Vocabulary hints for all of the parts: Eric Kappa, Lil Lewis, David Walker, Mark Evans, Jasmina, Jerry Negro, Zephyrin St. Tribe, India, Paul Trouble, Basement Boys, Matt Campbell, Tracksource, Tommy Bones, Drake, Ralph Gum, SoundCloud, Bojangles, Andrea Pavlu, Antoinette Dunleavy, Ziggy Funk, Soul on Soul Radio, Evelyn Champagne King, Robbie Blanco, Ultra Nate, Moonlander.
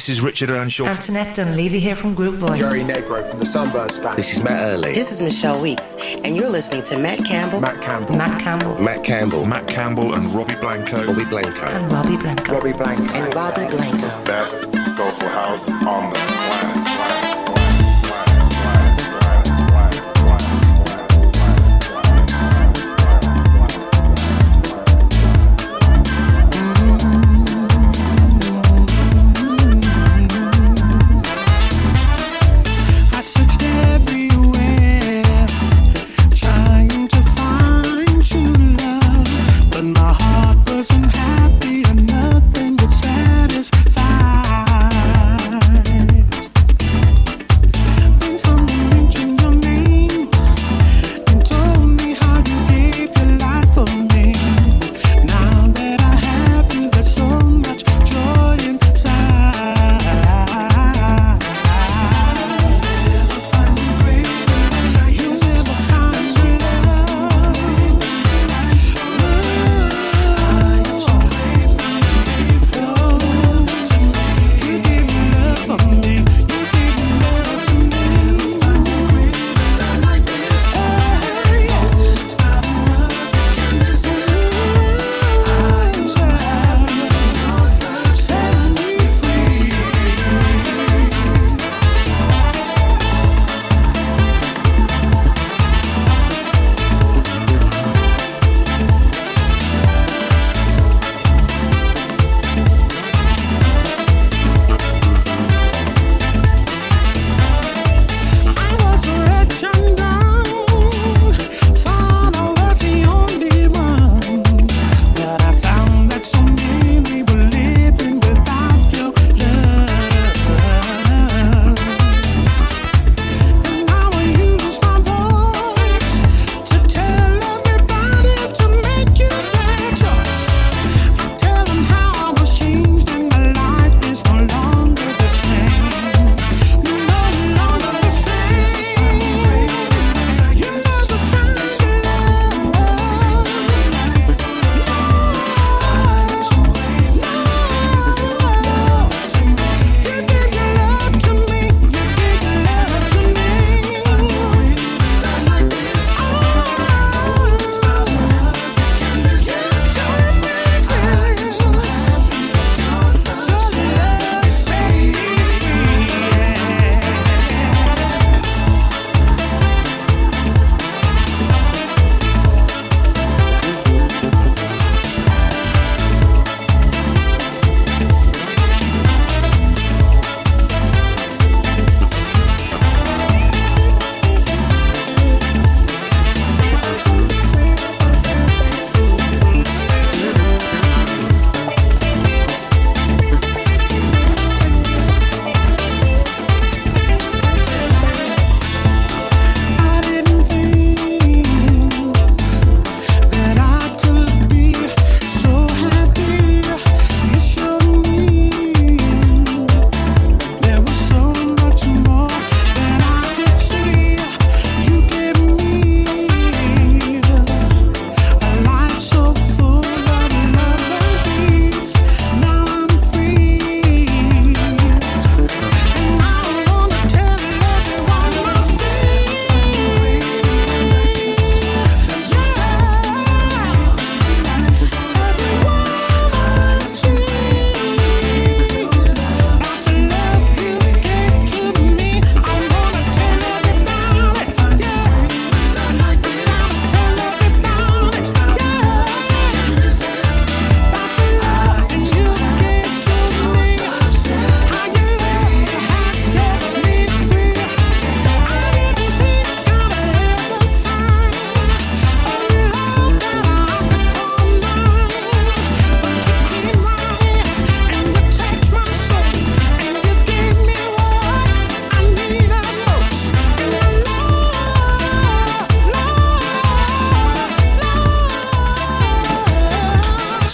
This is Richard Earnshaw. Antoinette Dunleavy here from Grooveboy. Jerry Negro from the Sunburst Band. This is Matt Early. This is Michelle Weeks. And you're listening to Matt Campbell. Matt Campbell. Matt Campbell. Matt Campbell. Matt Campbell and Robbie Blanco. Robbie Blanco. And Robbie Blanco. Robbie Blanco. And Robbie Blanco. Best soulful house on the planet.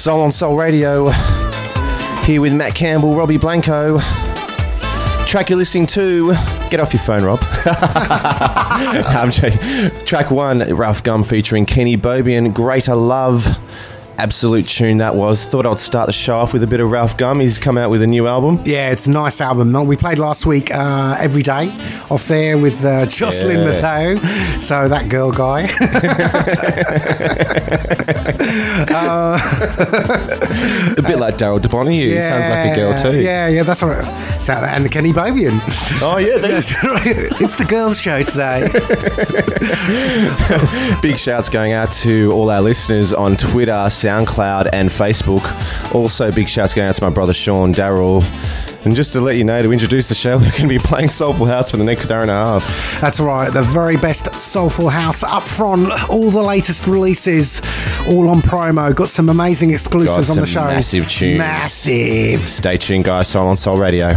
Soul on Soul Radio, here with Matt Campbell, Robbie Blanco. Track you're listening to, get off your phone, Rob. Track 1, Ralph Gum featuring Kenny Bobien, Greater Love. Absolute tune that was. Thought I'd start the show off with a bit of Ralph Gum. He's come out with a new album. Yeah, it's a nice album. We played last week Every Day off there with Jocelyn Mathieu. So that girl guy. A bit like Daryl DeBonnie. Sounds like a girl too. Yeah, that's all right. So, and the Kenny Bobien. Oh yeah, that's right. It's the girls' show today. Big shouts going out to all our listeners on Twitter, SoundCloud and Facebook. Also big shouts going out to my brother Sean Daryl. And just to let you know, to introduce the show, we're going to be playing Soulful House for the next hour and a half. That's right, the very best Soulful House up front, all the latest releases, all on promo. Got some amazing exclusives on the show. Massive tunes. Massive. Stay tuned, guys. Soul on Soul Radio.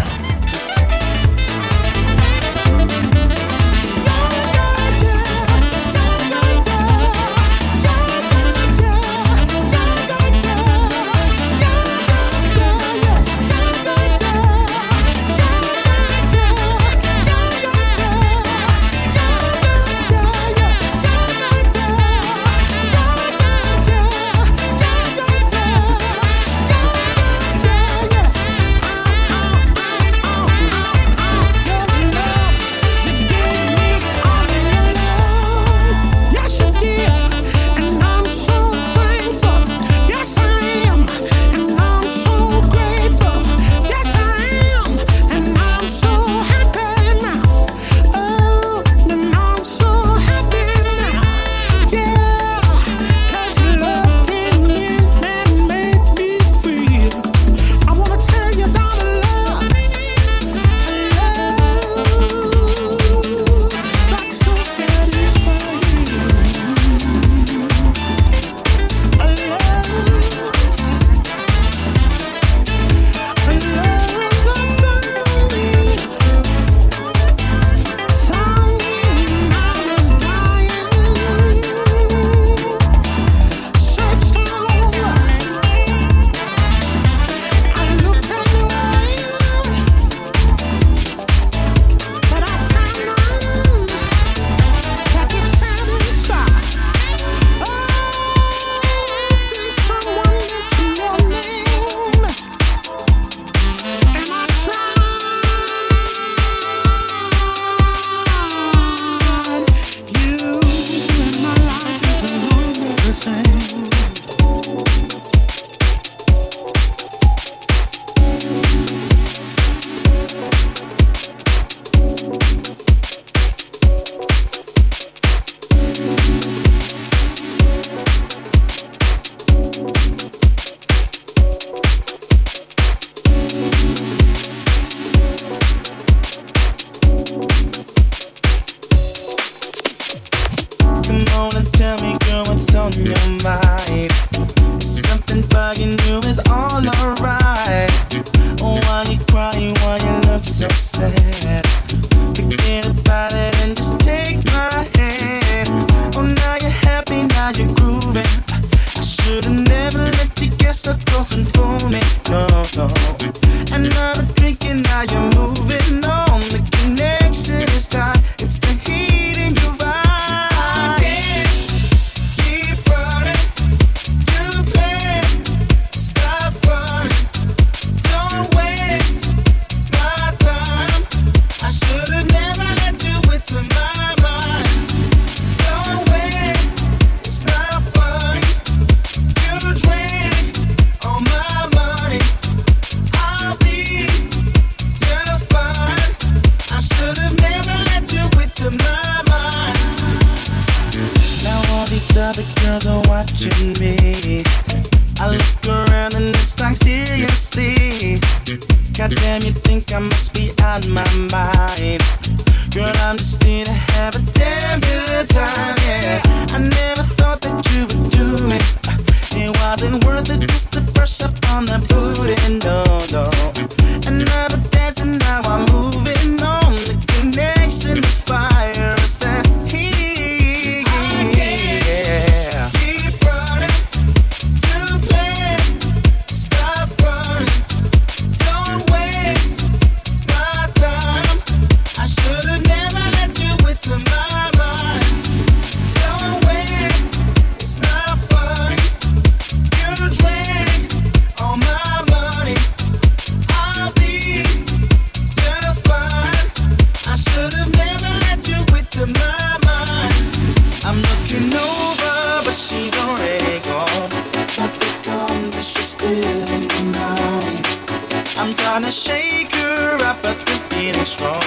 strong.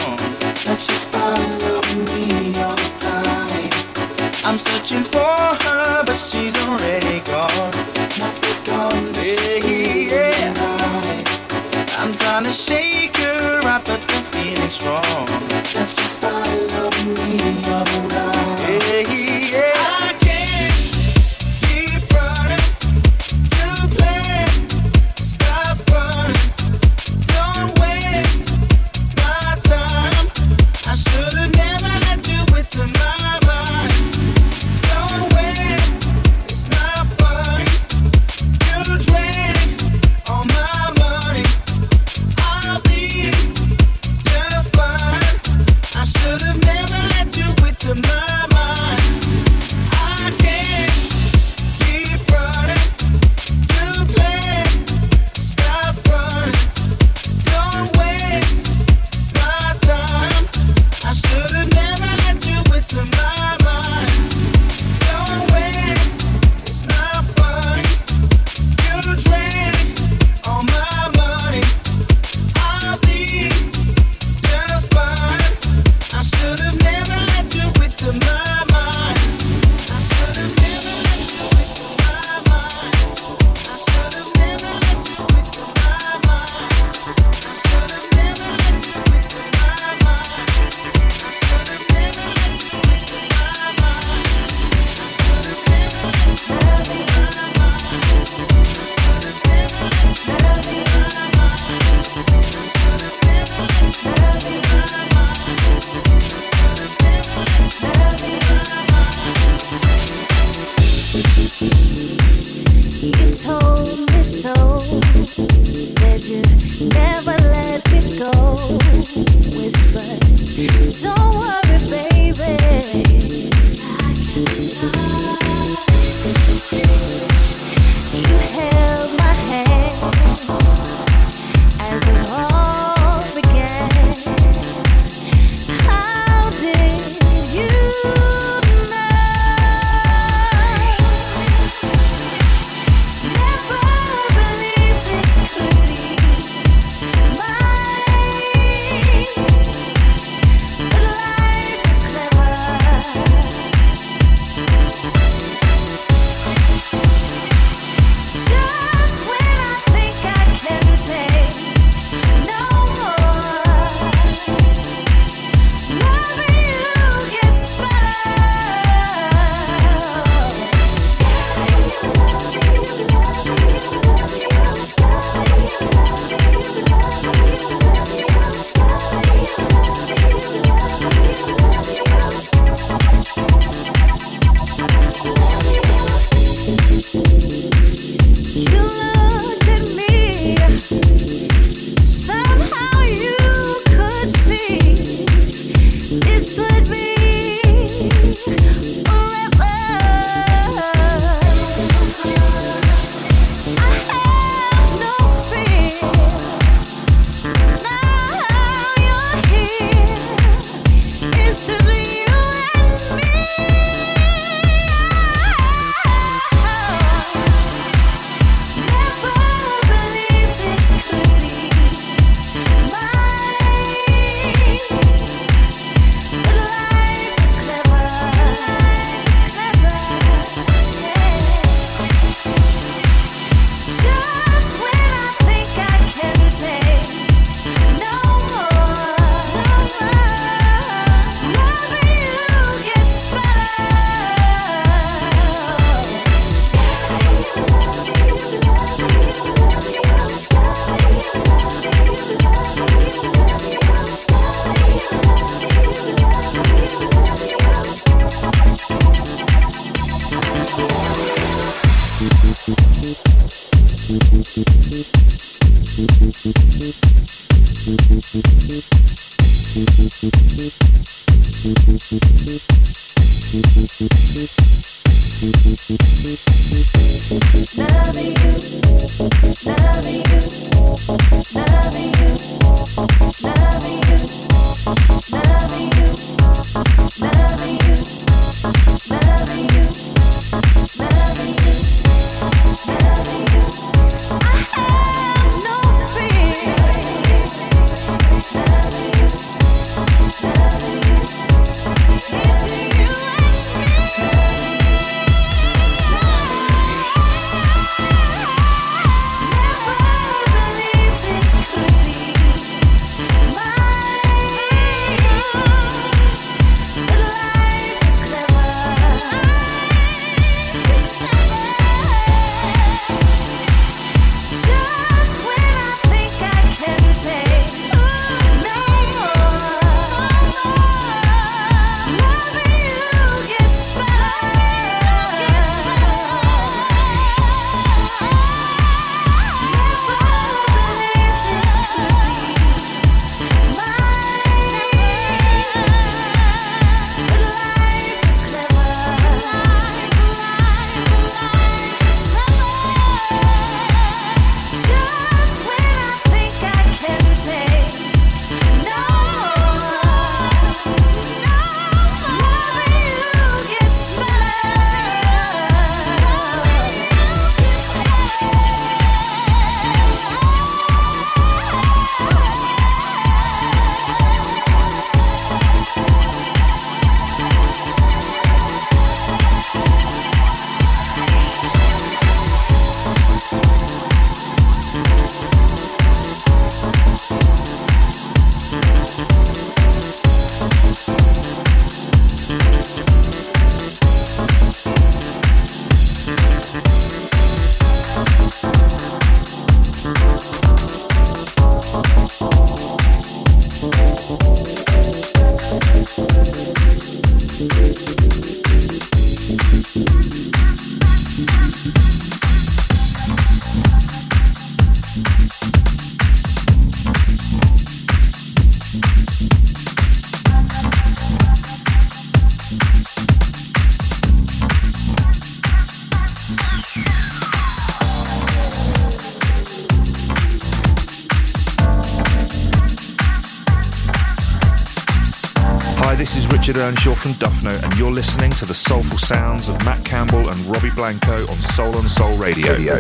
But she's falling up with me all the time. I'm searching for her, but she's already gone. Not gone, yeah. I'm trying to shake her up, but the feeling's strong. But she's falling up with me all the time. Yeah. I can't keep running. You play, stop running. Don't waste my time. I should have never had you into my mind. Don't wait, it's not fun. You drain all my money. I'll be just fine. I should have never had you into my mind. Thank you. Hi, this is Richard Earnshaw from Duffno, and you're listening to the soulful sounds of Matt Campbell and Robbie Blanco on Soul Radio.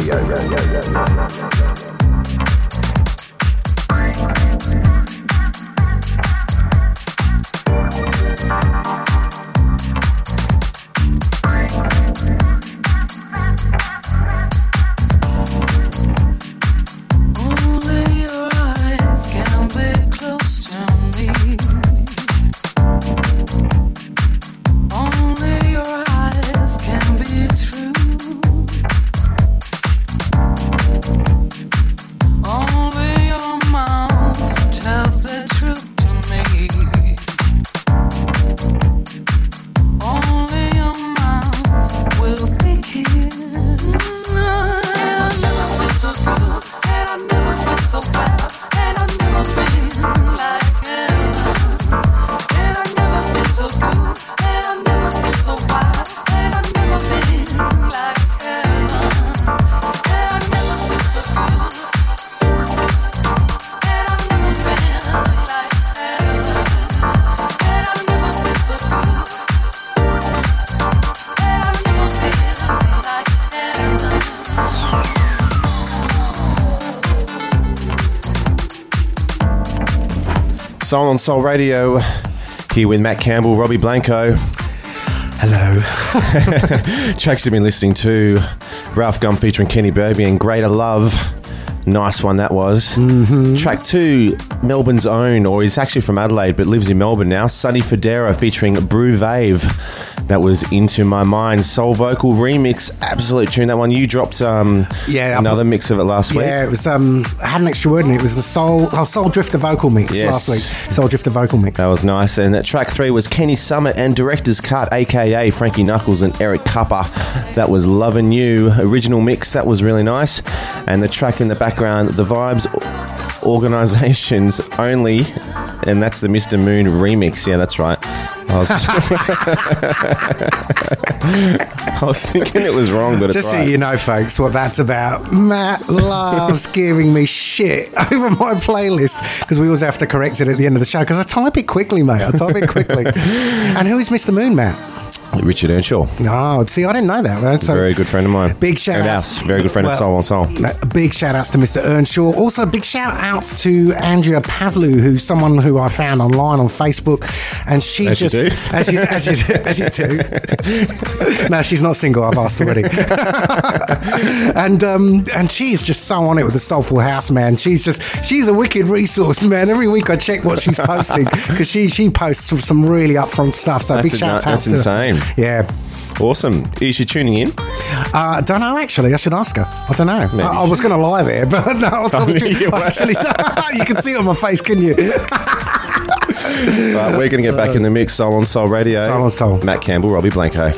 Soul on Soul Radio, here with Matt Campbell, Robbie Blanco. Hello. Tracks you've been listening to: Ralph Gum featuring Kenny Bobien, Greater Love. Nice one that was. Mm-hmm. Track 2, Melbourne's own, or he's actually from Adelaide but lives in Melbourne now, Sunny Federa featuring Bruvave. That was Into My Mind, soul vocal remix, absolute tune. That one you dropped another mix of it last week. Yeah, it was I had an extra word in it. It was the Soul Drifter vocal mix last week. Soul Drifter vocal mix. That was nice. And that track 3 was Kenny Summit and Director's Cut, aka Frankie Knuckles and Eric Kappa. That was Lovin' You, original mix. That was really nice. And the track in the background, The Vibes Organizations Only, and that's the Mr. Moon remix. Yeah, that's right. I was thinking it was wrong, but it's right. So you know, folks, what that's about. Matt loves giving me shit over my playlist because we always have to correct it at the end of the show because I type it quickly, mate. And who is Mr. Moon, Matt? Richard Earnshaw. Oh, see, I didn't know that. That's a very good friend of mine. Big shout-outs. Very good friend of Soul on Soul. Big shout-outs to Mr. Earnshaw. Also, big shout-outs to Andrea Pavlu, who's someone who I found online on Facebook. And she As you do. No, she's not single. I've asked already. And she's just so on it with the Soulful House, man. She's a wicked resource, man. Every week I check what she's posting because she posts some really upfront stuff. So that's big shout-outs to her. That's insane. Yeah. Awesome. Is she tuning in? I don't know, actually. I should ask her. I don't know. I was going to lie there, but no, I'll tell the truth. You can see it on my face, couldn't you? Right, we're going to get back in the mix. Soul on Soul Radio. Soul on Soul. Matt Campbell, Robbie Blanco.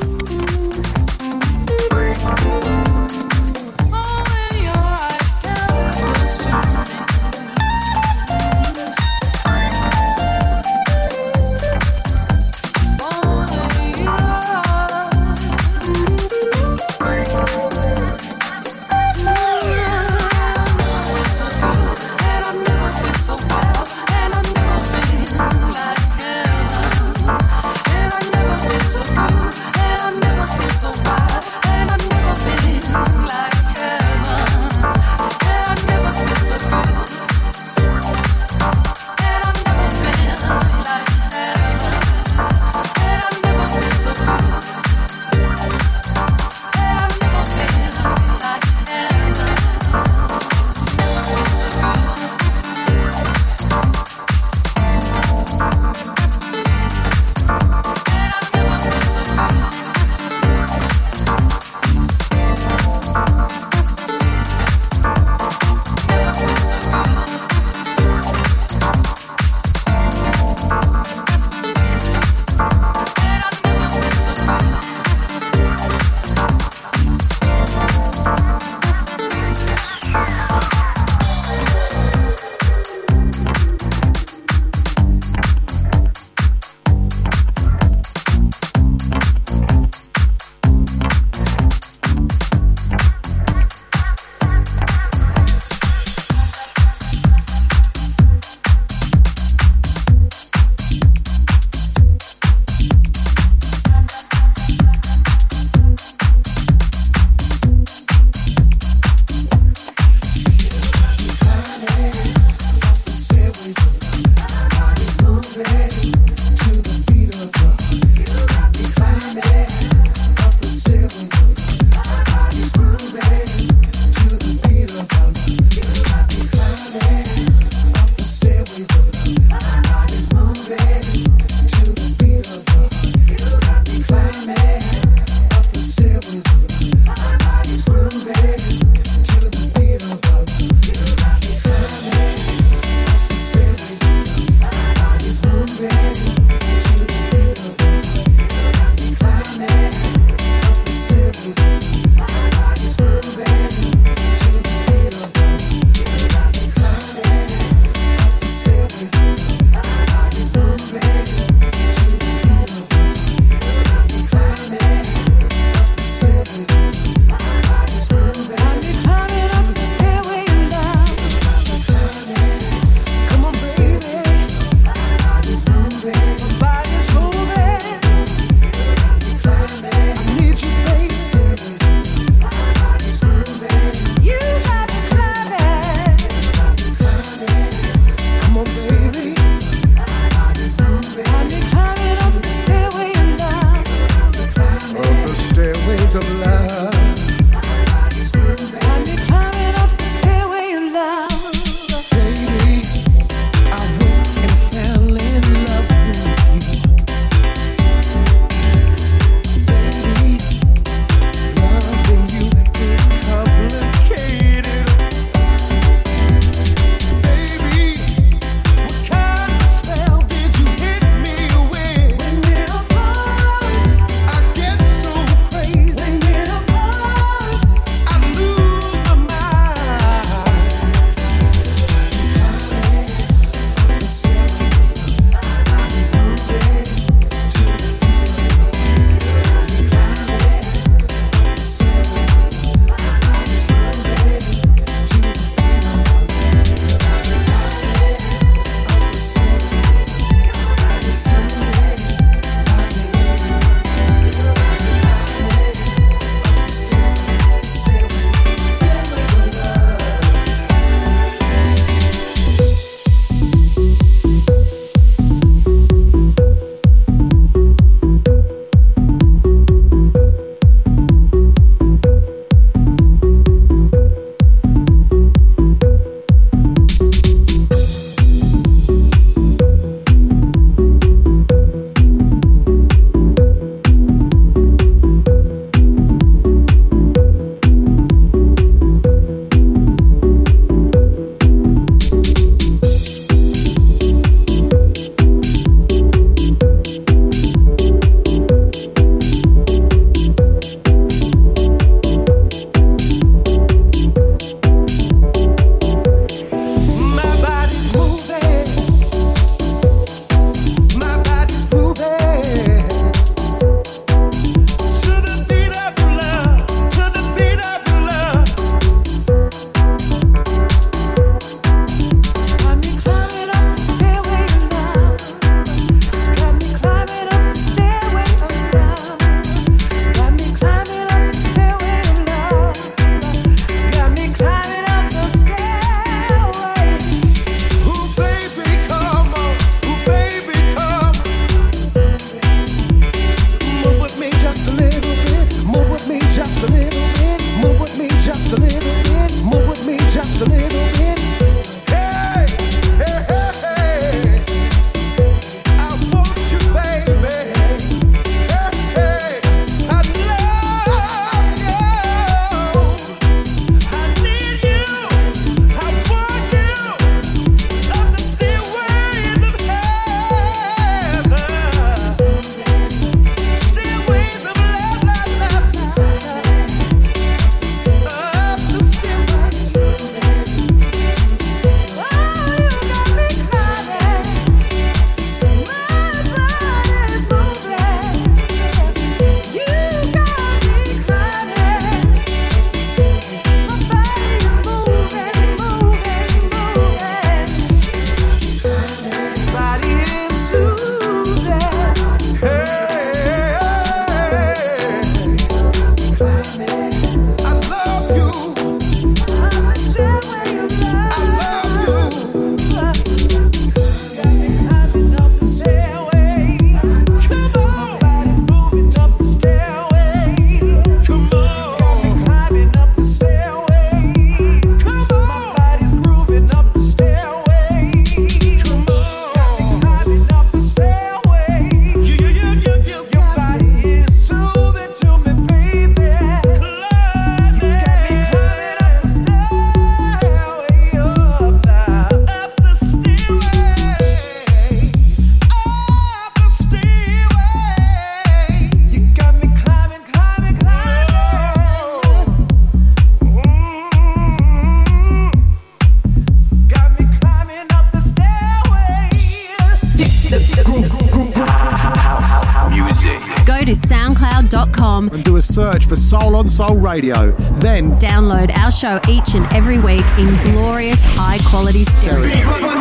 to soundcloud.com and do a search for Soul on Soul Radio. Then download our show each and every week in glorious high quality stereo.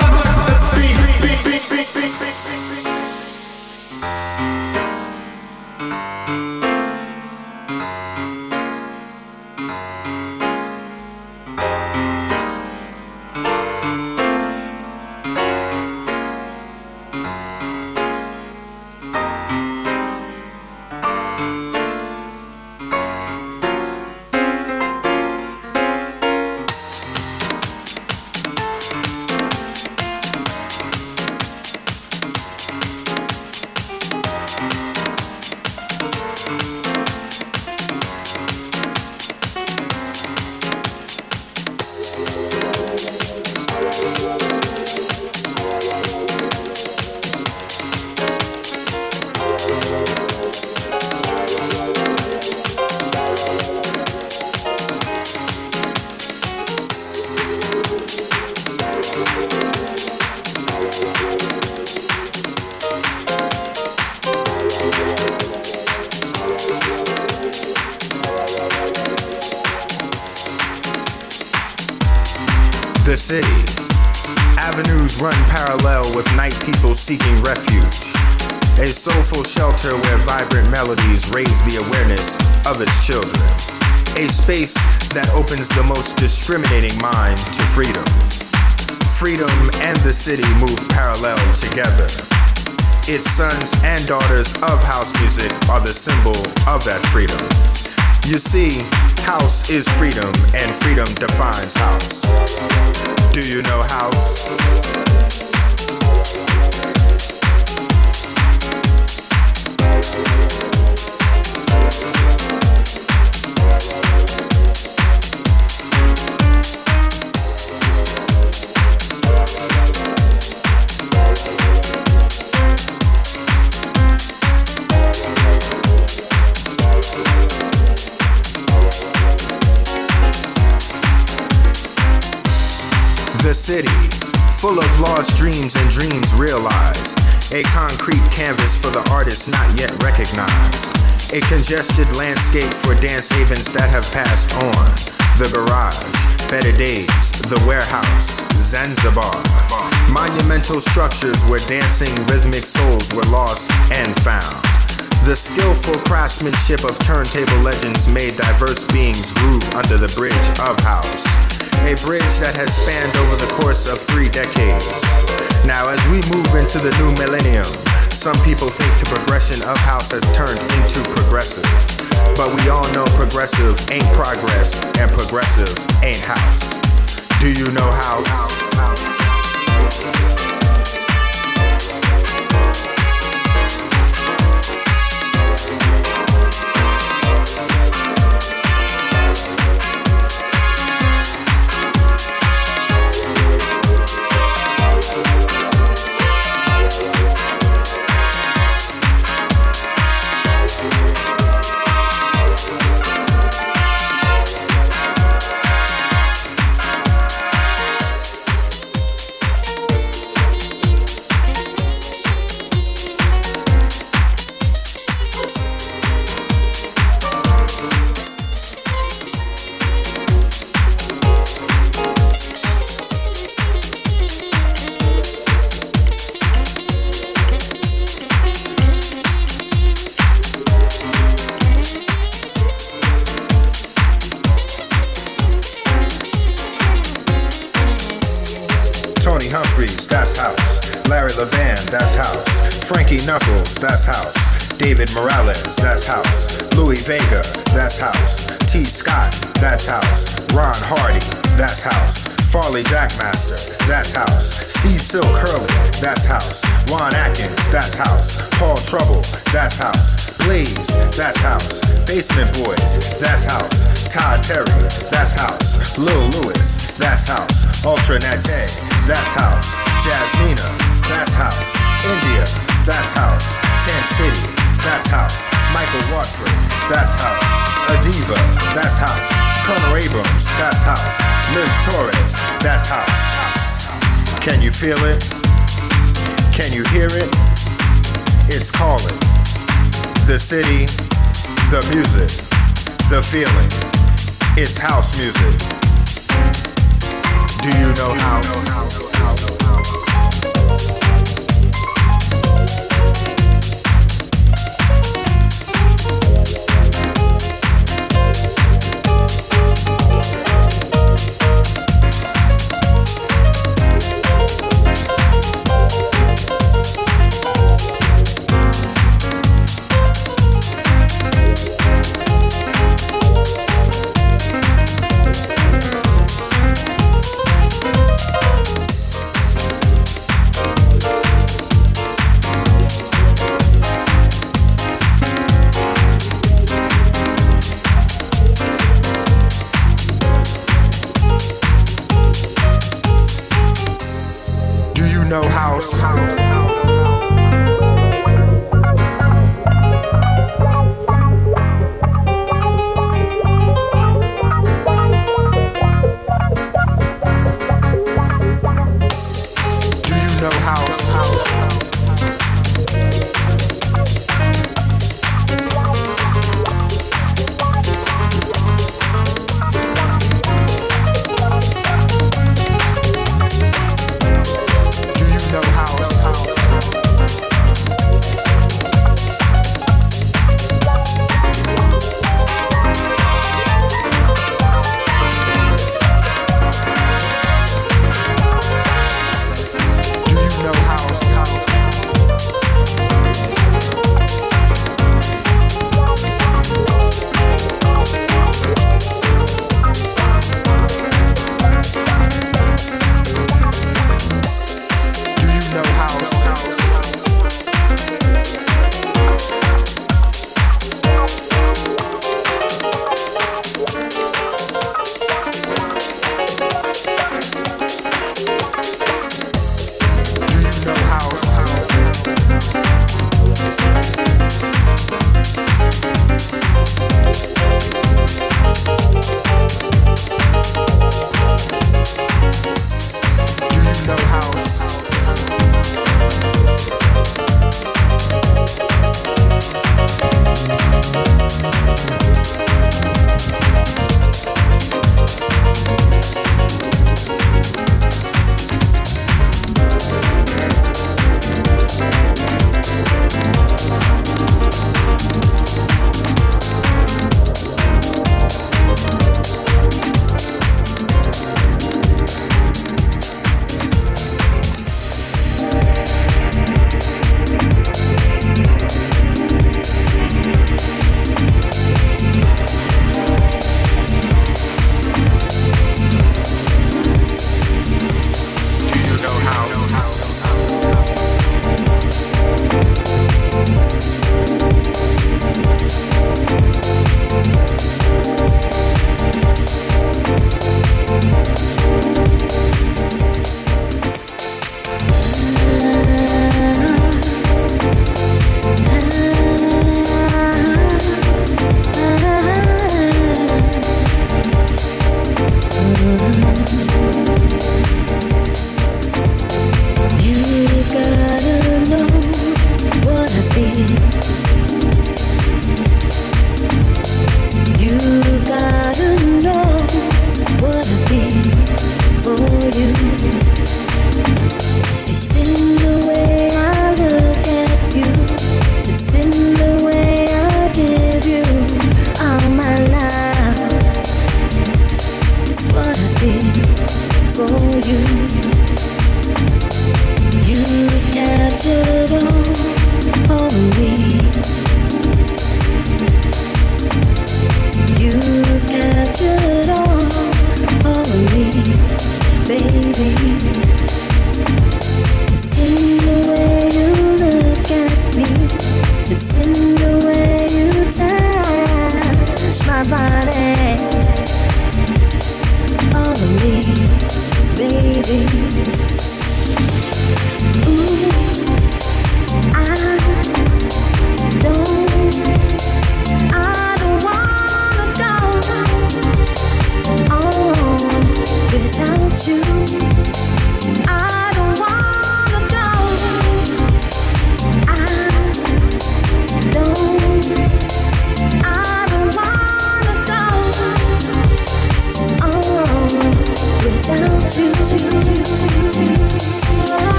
Seeking refuge, a soulful shelter where vibrant melodies raise the awareness of its children, a space that opens the most discriminating mind to freedom. Freedom and the city move parallel together. Its sons and daughters of house music are the symbol of that freedom. You see, house is freedom, and freedom defines house. Do you know house? The city, full of lost dreams and dreams realized. A concrete canvas for the artists not yet recognized. A congested landscape for dance havens that have passed on. The garage, better days, the warehouse, Zanzibar. Monumental structures where dancing rhythmic souls were lost and found. The skillful craftsmanship of turntable legends made diverse beings groove under the bridge of house. A bridge that has spanned over the course of 3 decades. Now, as we move into the new millennium, some people think the progression of house has turned into progressive. But we all know progressive ain't progress, and progressive ain't house. Do you know house? Frankie Knuckles, that's house. David Morales, that's house. Louis Vega, that's house. T. Scott, that's house. Ron Hardy, that's house. Farley Jackmaster, that's house. Steve Silk Hurley, that's house. Juan Atkins, that's house. Paul Trouble, that's house. Blaze, that's house. Basement Boys, that's house. Todd Terry, that's house. Lil Lewis, that's house. Ultra Nate, that's house. Jasmina, that's house. India, that's house. Tent City, that's house. Michael Watford, that's house. Adiva, that's house. Connor Abrams, that's house. Liz Torres, that's house. Can you feel it? Can you hear it? It's calling. The city, the music, the feeling. It's house music. Do you know house?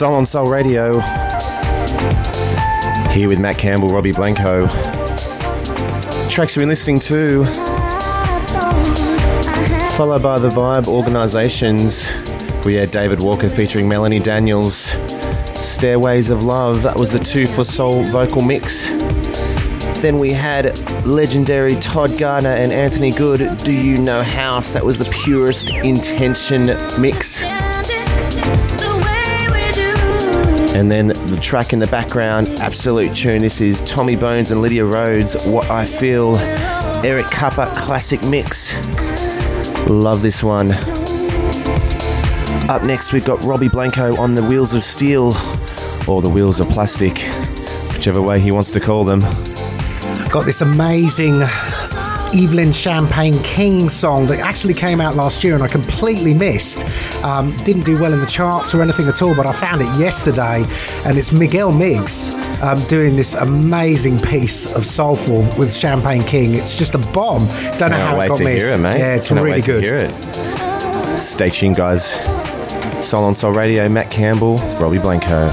Soul on Soul Radio. Here with Matt Campbell, Robbie Blanco. Tracks you've been listening to, followed by The Vibe Organisations. We had David Walker featuring Melanie Daniels, Stairways of Love. That was the 2 for Soul vocal mix. Then we had legendary Todd Gardner and Anthony Good, Do You Know House. That was the Purest Intention mix. And then the track in the background, absolute tune. This is Tommy Bones and Lydia Rhodes, What I Feel. Eric Kappa, classic mix. Love this one. Up next, we've got Robbie Blanco on the wheels of steel, or the wheels of plastic, whichever way he wants to call them. Got this amazing Evelyn Champagne King song that actually came out last year and I completely missed. Didn't do well in the charts or anything at all, but I found it yesterday, and it's Miguel Miggs doing this amazing piece of soulful with Champagne King. It's just a bomb. Don't know how it got missed. Yeah, it's really good. Stay tuned, guys. Soul on Soul Radio, Matt Campbell, Robbie Blanco.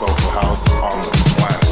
Soulful house on the planet.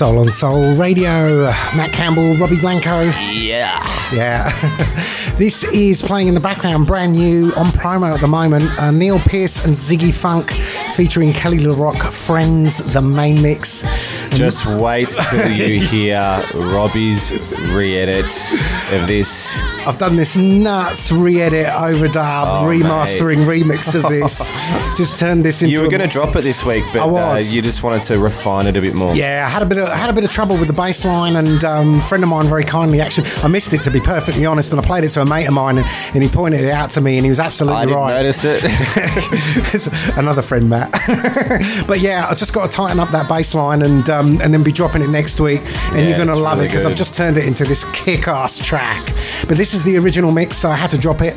Soul on Soul Radio. Matt Campbell, Robbie Blanco. Yeah. This is playing in the background, brand new, on promo at the moment. Neil Pearce and Ziggy Funk featuring Kelly LaRock, Friends, the main mix. Just wait till you hear Robbie's re-edit of this. I've done this nuts re-edit, overdub, remastering, mate. Remix of this. Just turned this into... You were going to drop it this week, but you just wanted to refine it a bit more. Yeah, I had a bit of trouble with the bass line, and a friend of mine very kindly, actually, I missed it, to be perfectly honest, and I played it to a mate of mine, and he pointed it out to me, and he was absolutely right. I didn't notice it. Another friend, Matt. But yeah, I just got to tighten up that bass line and then be dropping it next week, and you're going to love really it, because I've just turned it into this kick-ass track. But this is the original mix, so I had to drop it.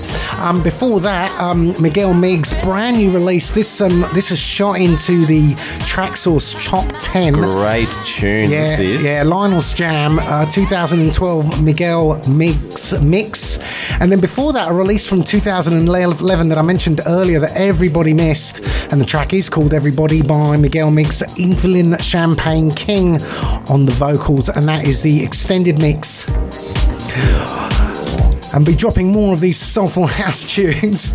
Before that, Miguel Miggs, brand new release. This is shot into the Tracksource Top 10. Great tune, this is. Yeah, Lionel's Jam, 2012 Miguel Miggs mix. And then before that, a release from 2011 that I mentioned earlier that everybody missed, and the track is called Everybody by Miguel Miggs, Evelyn Champagne King on the vocals, and that is the extended mix. And be dropping more of these soulful house tunes.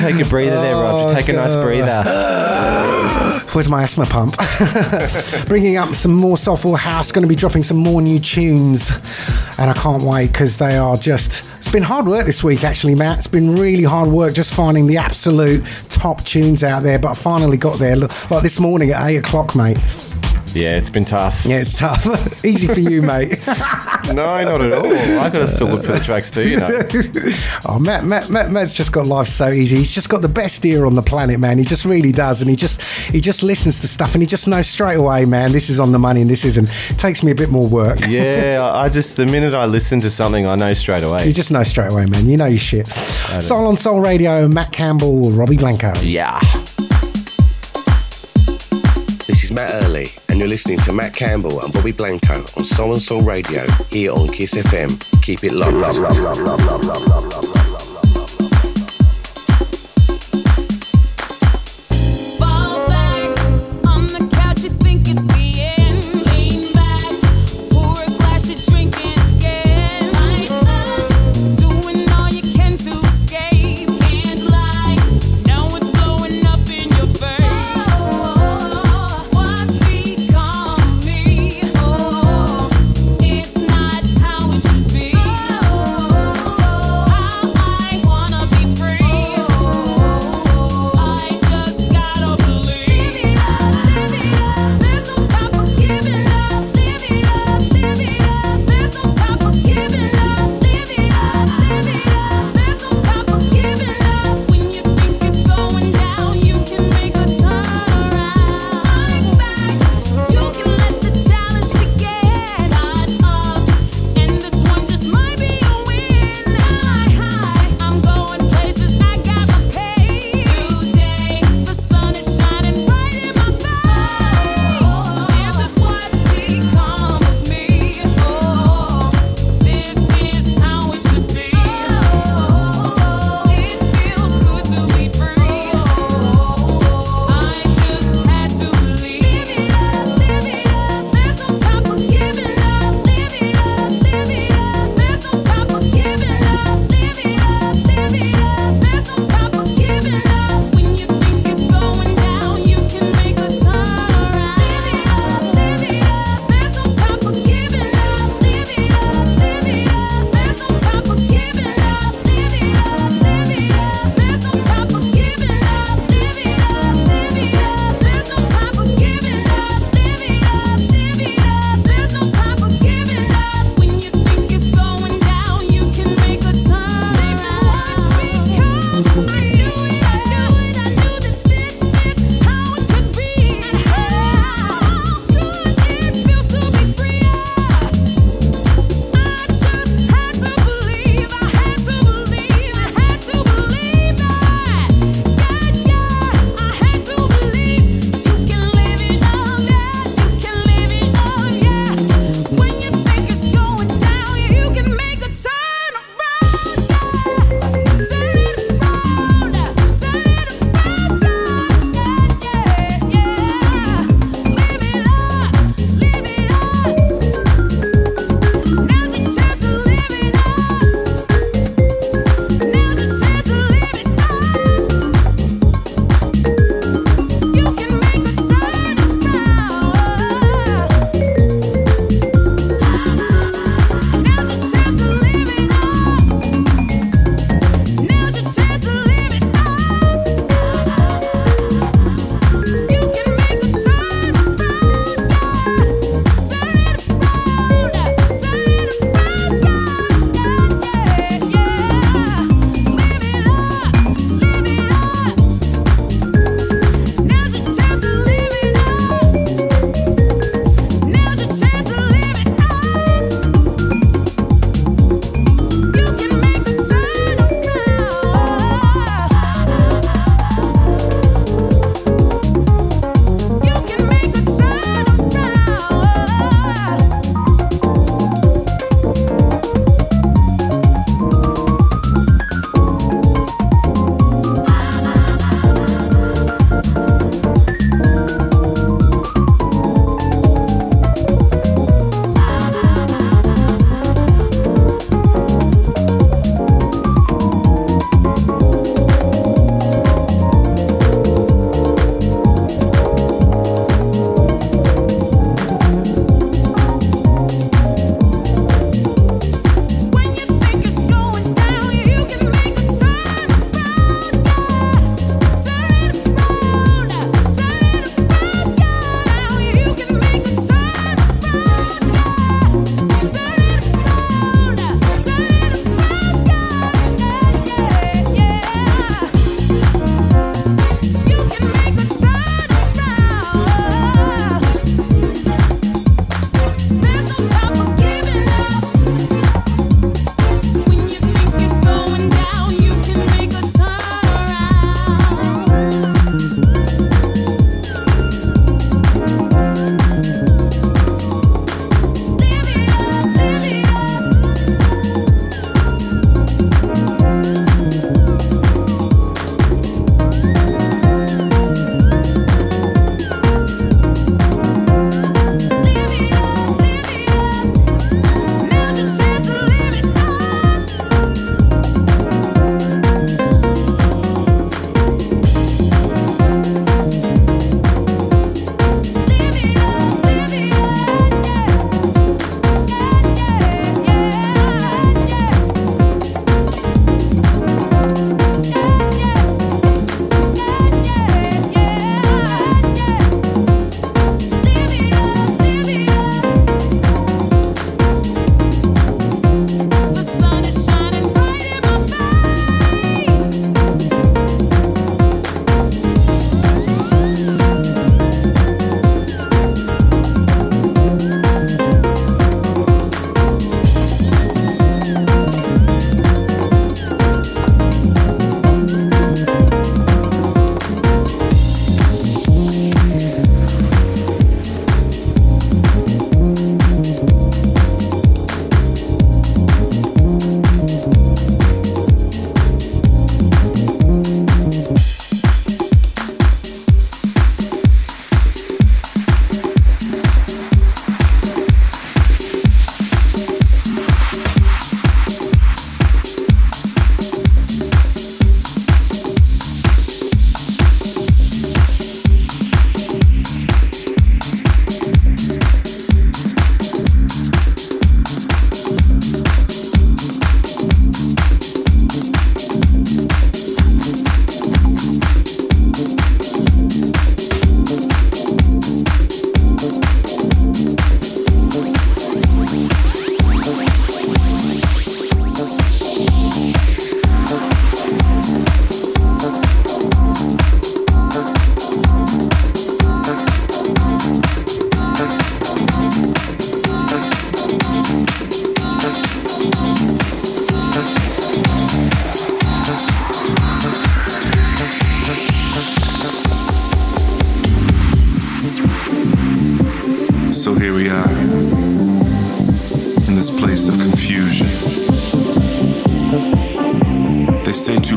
Take a breather there, Rob. Take a nice breather. Where's my asthma pump? Bringing up some more soulful house. Going to be dropping some more new tunes, and I can't wait, because they are just... It's been hard work this week, actually, Matt. It's been really hard work just finding the absolute top tunes out there, but I finally got there. Look, like this morning at 8 o'clock, mate. Yeah, it's been tough. Yeah, it's tough. Easy for you, mate. No, not at all. I gotta still look for the tracks too, you know. Oh, Matt's just got life so easy. He's just got the best ear on the planet, man. He just really does, and he just listens to stuff, and he just knows straight away, man. This is on the money, and this isn't. It takes me a bit more work. Yeah, the minute I listen to something, I know straight away. You just know straight away, man. You know your shit. Soul on Soul Radio. Matt Campbell, Robbie Blanco. Yeah. This is Matt Early, and you're listening to Matt Campbell and Robbie Blanco on Soul and Soul Radio here on Kiss FM. Keep it locked. Love.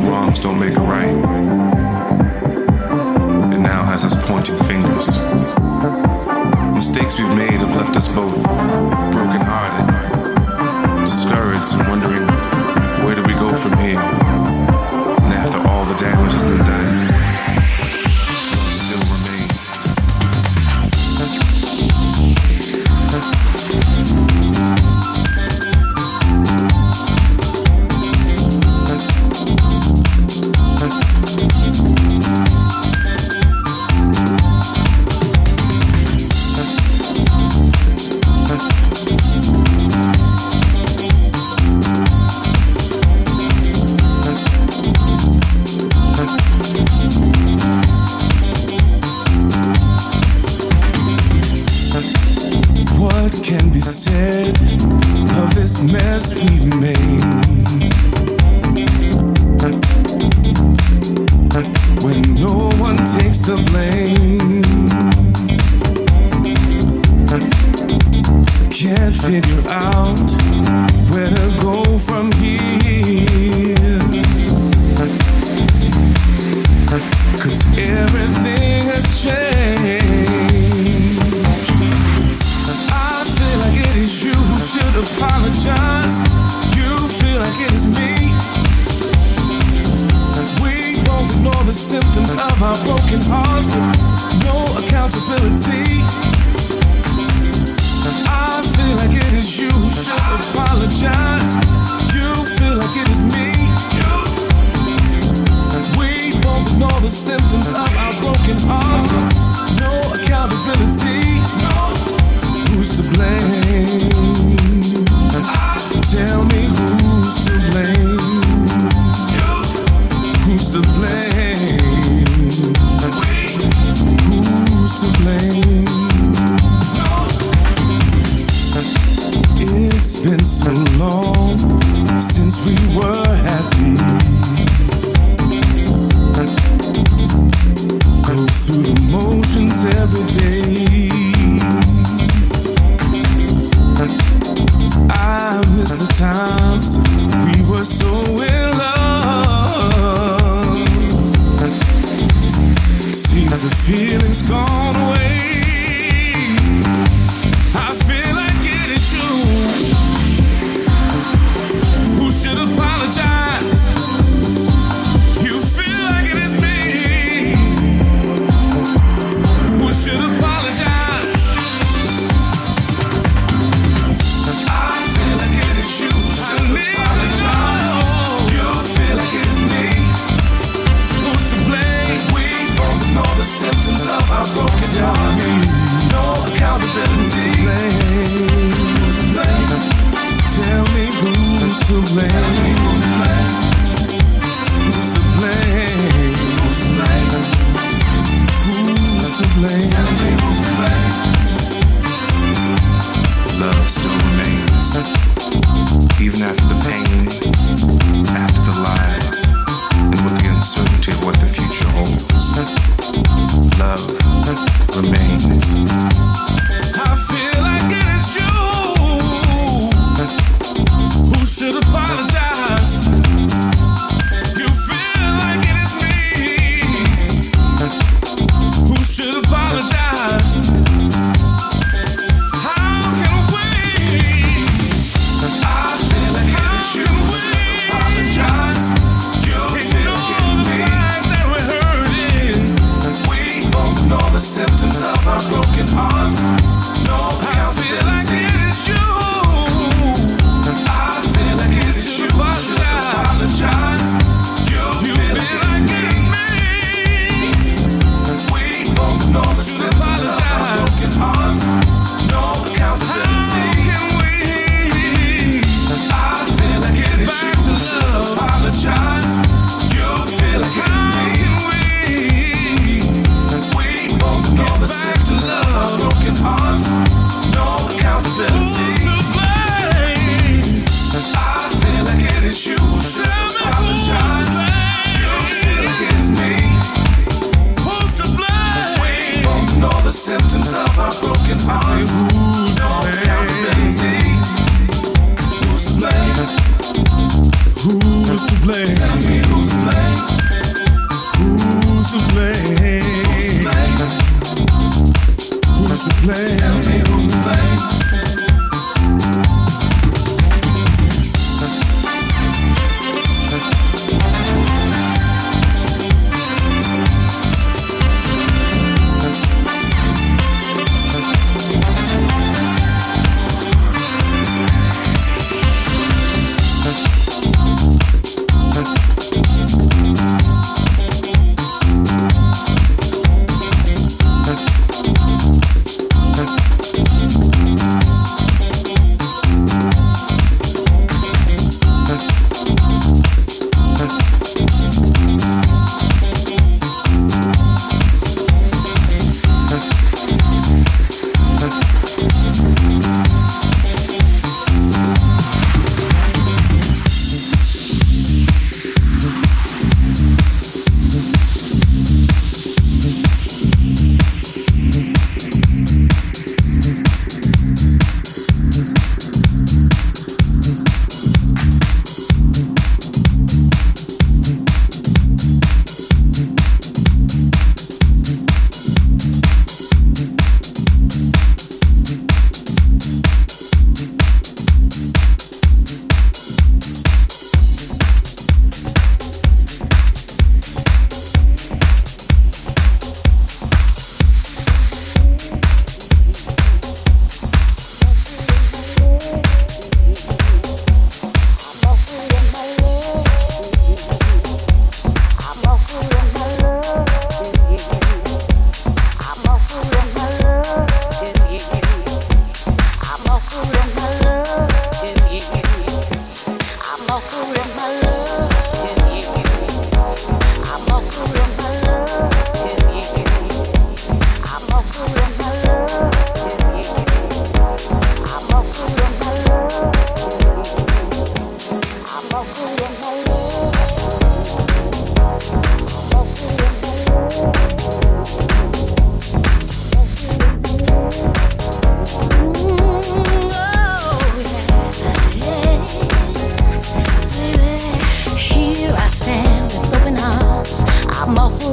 wrongs don't make it right. It now has us pointing fingers. Mistakes we've made have left us both brokenhearted, discouraged, and wondering, where do we go from here? And after all the damage has been done,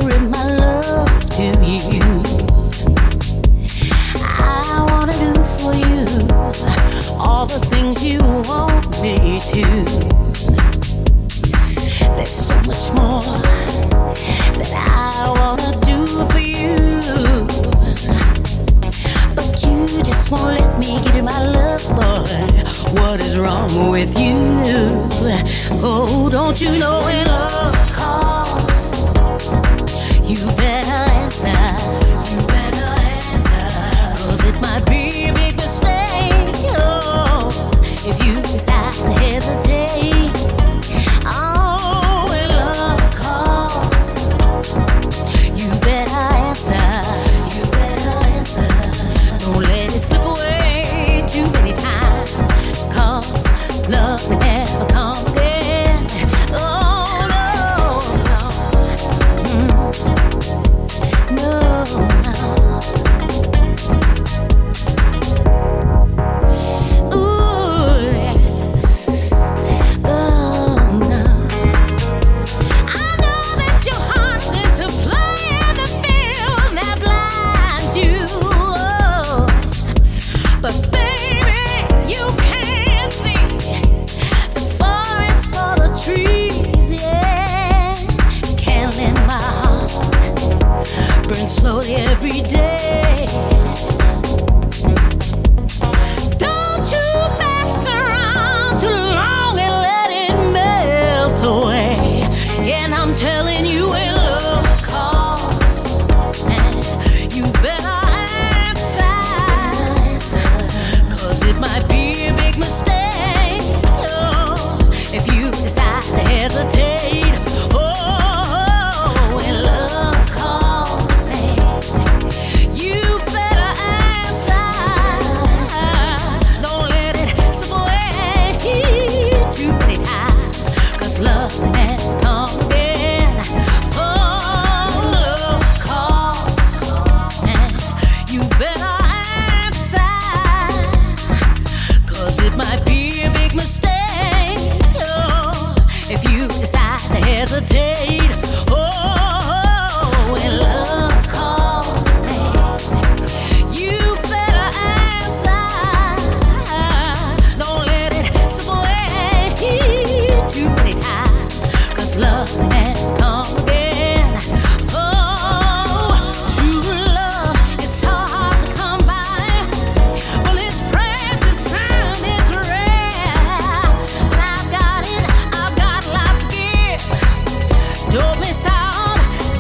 pouring my love to you. I wanna do for you all the things you want me to. There's so much more that I wanna do for you, but you just won't let me give you my love, boy. What is wrong with you? Oh, don't you know when love calls, you better answer, you better answer, 'cause it might be a big mistake, oh, if you decide to hesitate. Oh, when love calls, you better answer, you better answer, don't let it slip away too many times, 'cause love will never come again. Slowly every day. Don't you pass around too long and let it melt away. And I'm telling you, when love calls, and you better answer, 'cause it might be a big mistake, oh, if you decide to hesitate. Oh, when love calls, hesitate. Oh, when love calls, baby, you better answer. Don't let it slip away too many times, 'cause love can come again. Oh, true love is hard to come by. Well, it's precious and it's rare. But I've got it, I've got life to give. Don't miss out,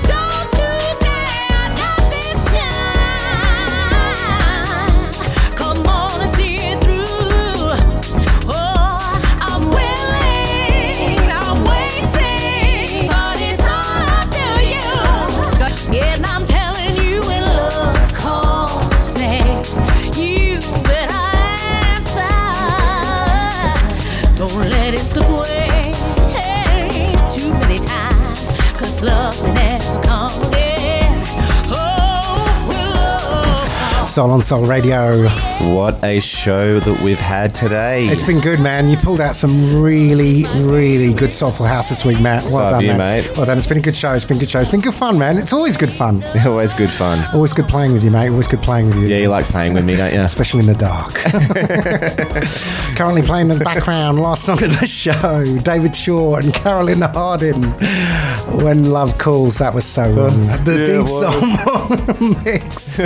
don't you dare not this time. Come on and see it through. Oh, I'm waiting, but it's all up to you. And I'm telling you, when love calls, babe, you better answer. Don't let it slip away too many times, 'cause love will never come again. Oh, Soul on Soul Radio. What a show that we've had today. It's been good, man. You pulled out some really, really good soulful house this week, Matt. Well done, mate. Well done. It's been a good show. It's been good fun, man. It's always good fun. Always good fun. Always good playing with you, mate. Yeah, you like playing with me, don't you? Especially in the dark. Currently playing in the background, last song of the show, David Shaw and Carolyn Hardin, When Love Calls. That was so wrong. The deep soul mix.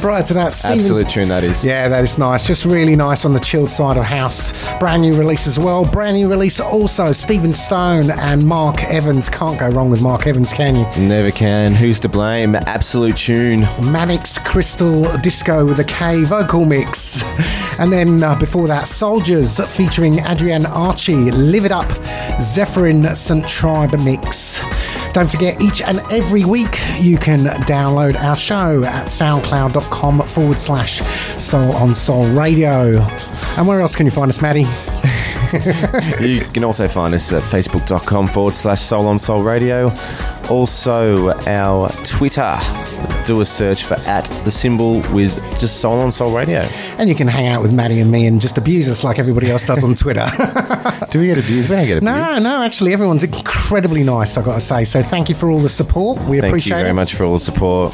Prior to that, Stephen. Absolute tune that is. Yeah, that is nice. Just really nice on the chilled side of house. Brand new release as well. Brand new release also, Stephen Stone and Mark Evans. Can't go wrong with Mark Evans, can you? Never can. Who's to blame? Absolute tune. Mannix Crystal Disco with a K vocal mix. And then before that, Soldiers featuring Adrienne Archie, Live It Up, Zephyrin St. Tribe mix. Don't forget, each and every week you can download our show at soundcloud.com/Soul on Soul Radio. And where else can you find us, Maddie? You can also find us at facebook.com/Soul on Soul Radio. Also our Twitter, do a search for @the symbol with just Soul on Soul Radio. And you can hang out with Maddie and me and just abuse us like everybody else does on Twitter. Do we get abused? We don't get abused. No, actually everyone's incredibly nice, I've got to say. So thank you for all the support. We appreciate it. Thank you very much for all the support.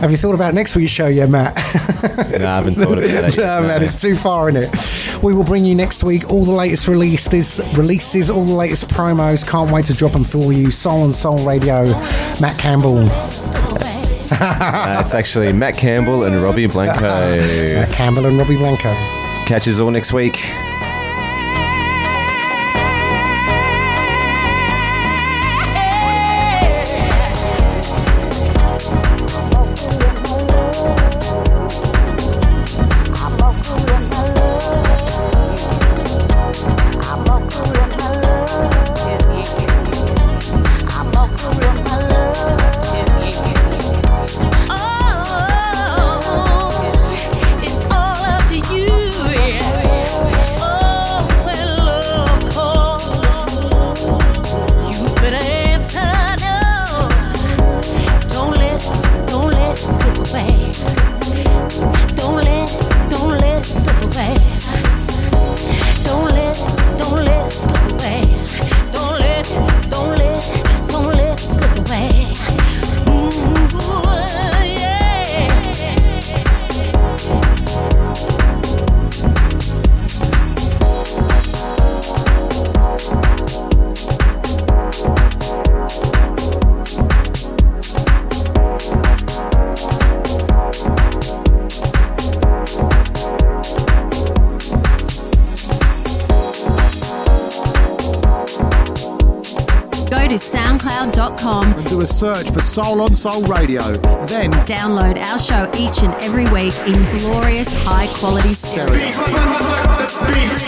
Have you thought about next week's show yet, Matt? No, I haven't thought about it yet. No, Matt, it's too far in it. We will bring you next week all the latest releases, all the latest promos. Can't wait to drop them for you. Soul on Soul Radio, Matt Campbell. It's actually Matt Campbell and Robbie Blanco. Matt Campbell and Robbie Blanco. Catch us all next week. Search for Soul on Soul Radio, then download our show each and every week in glorious high quality stereo.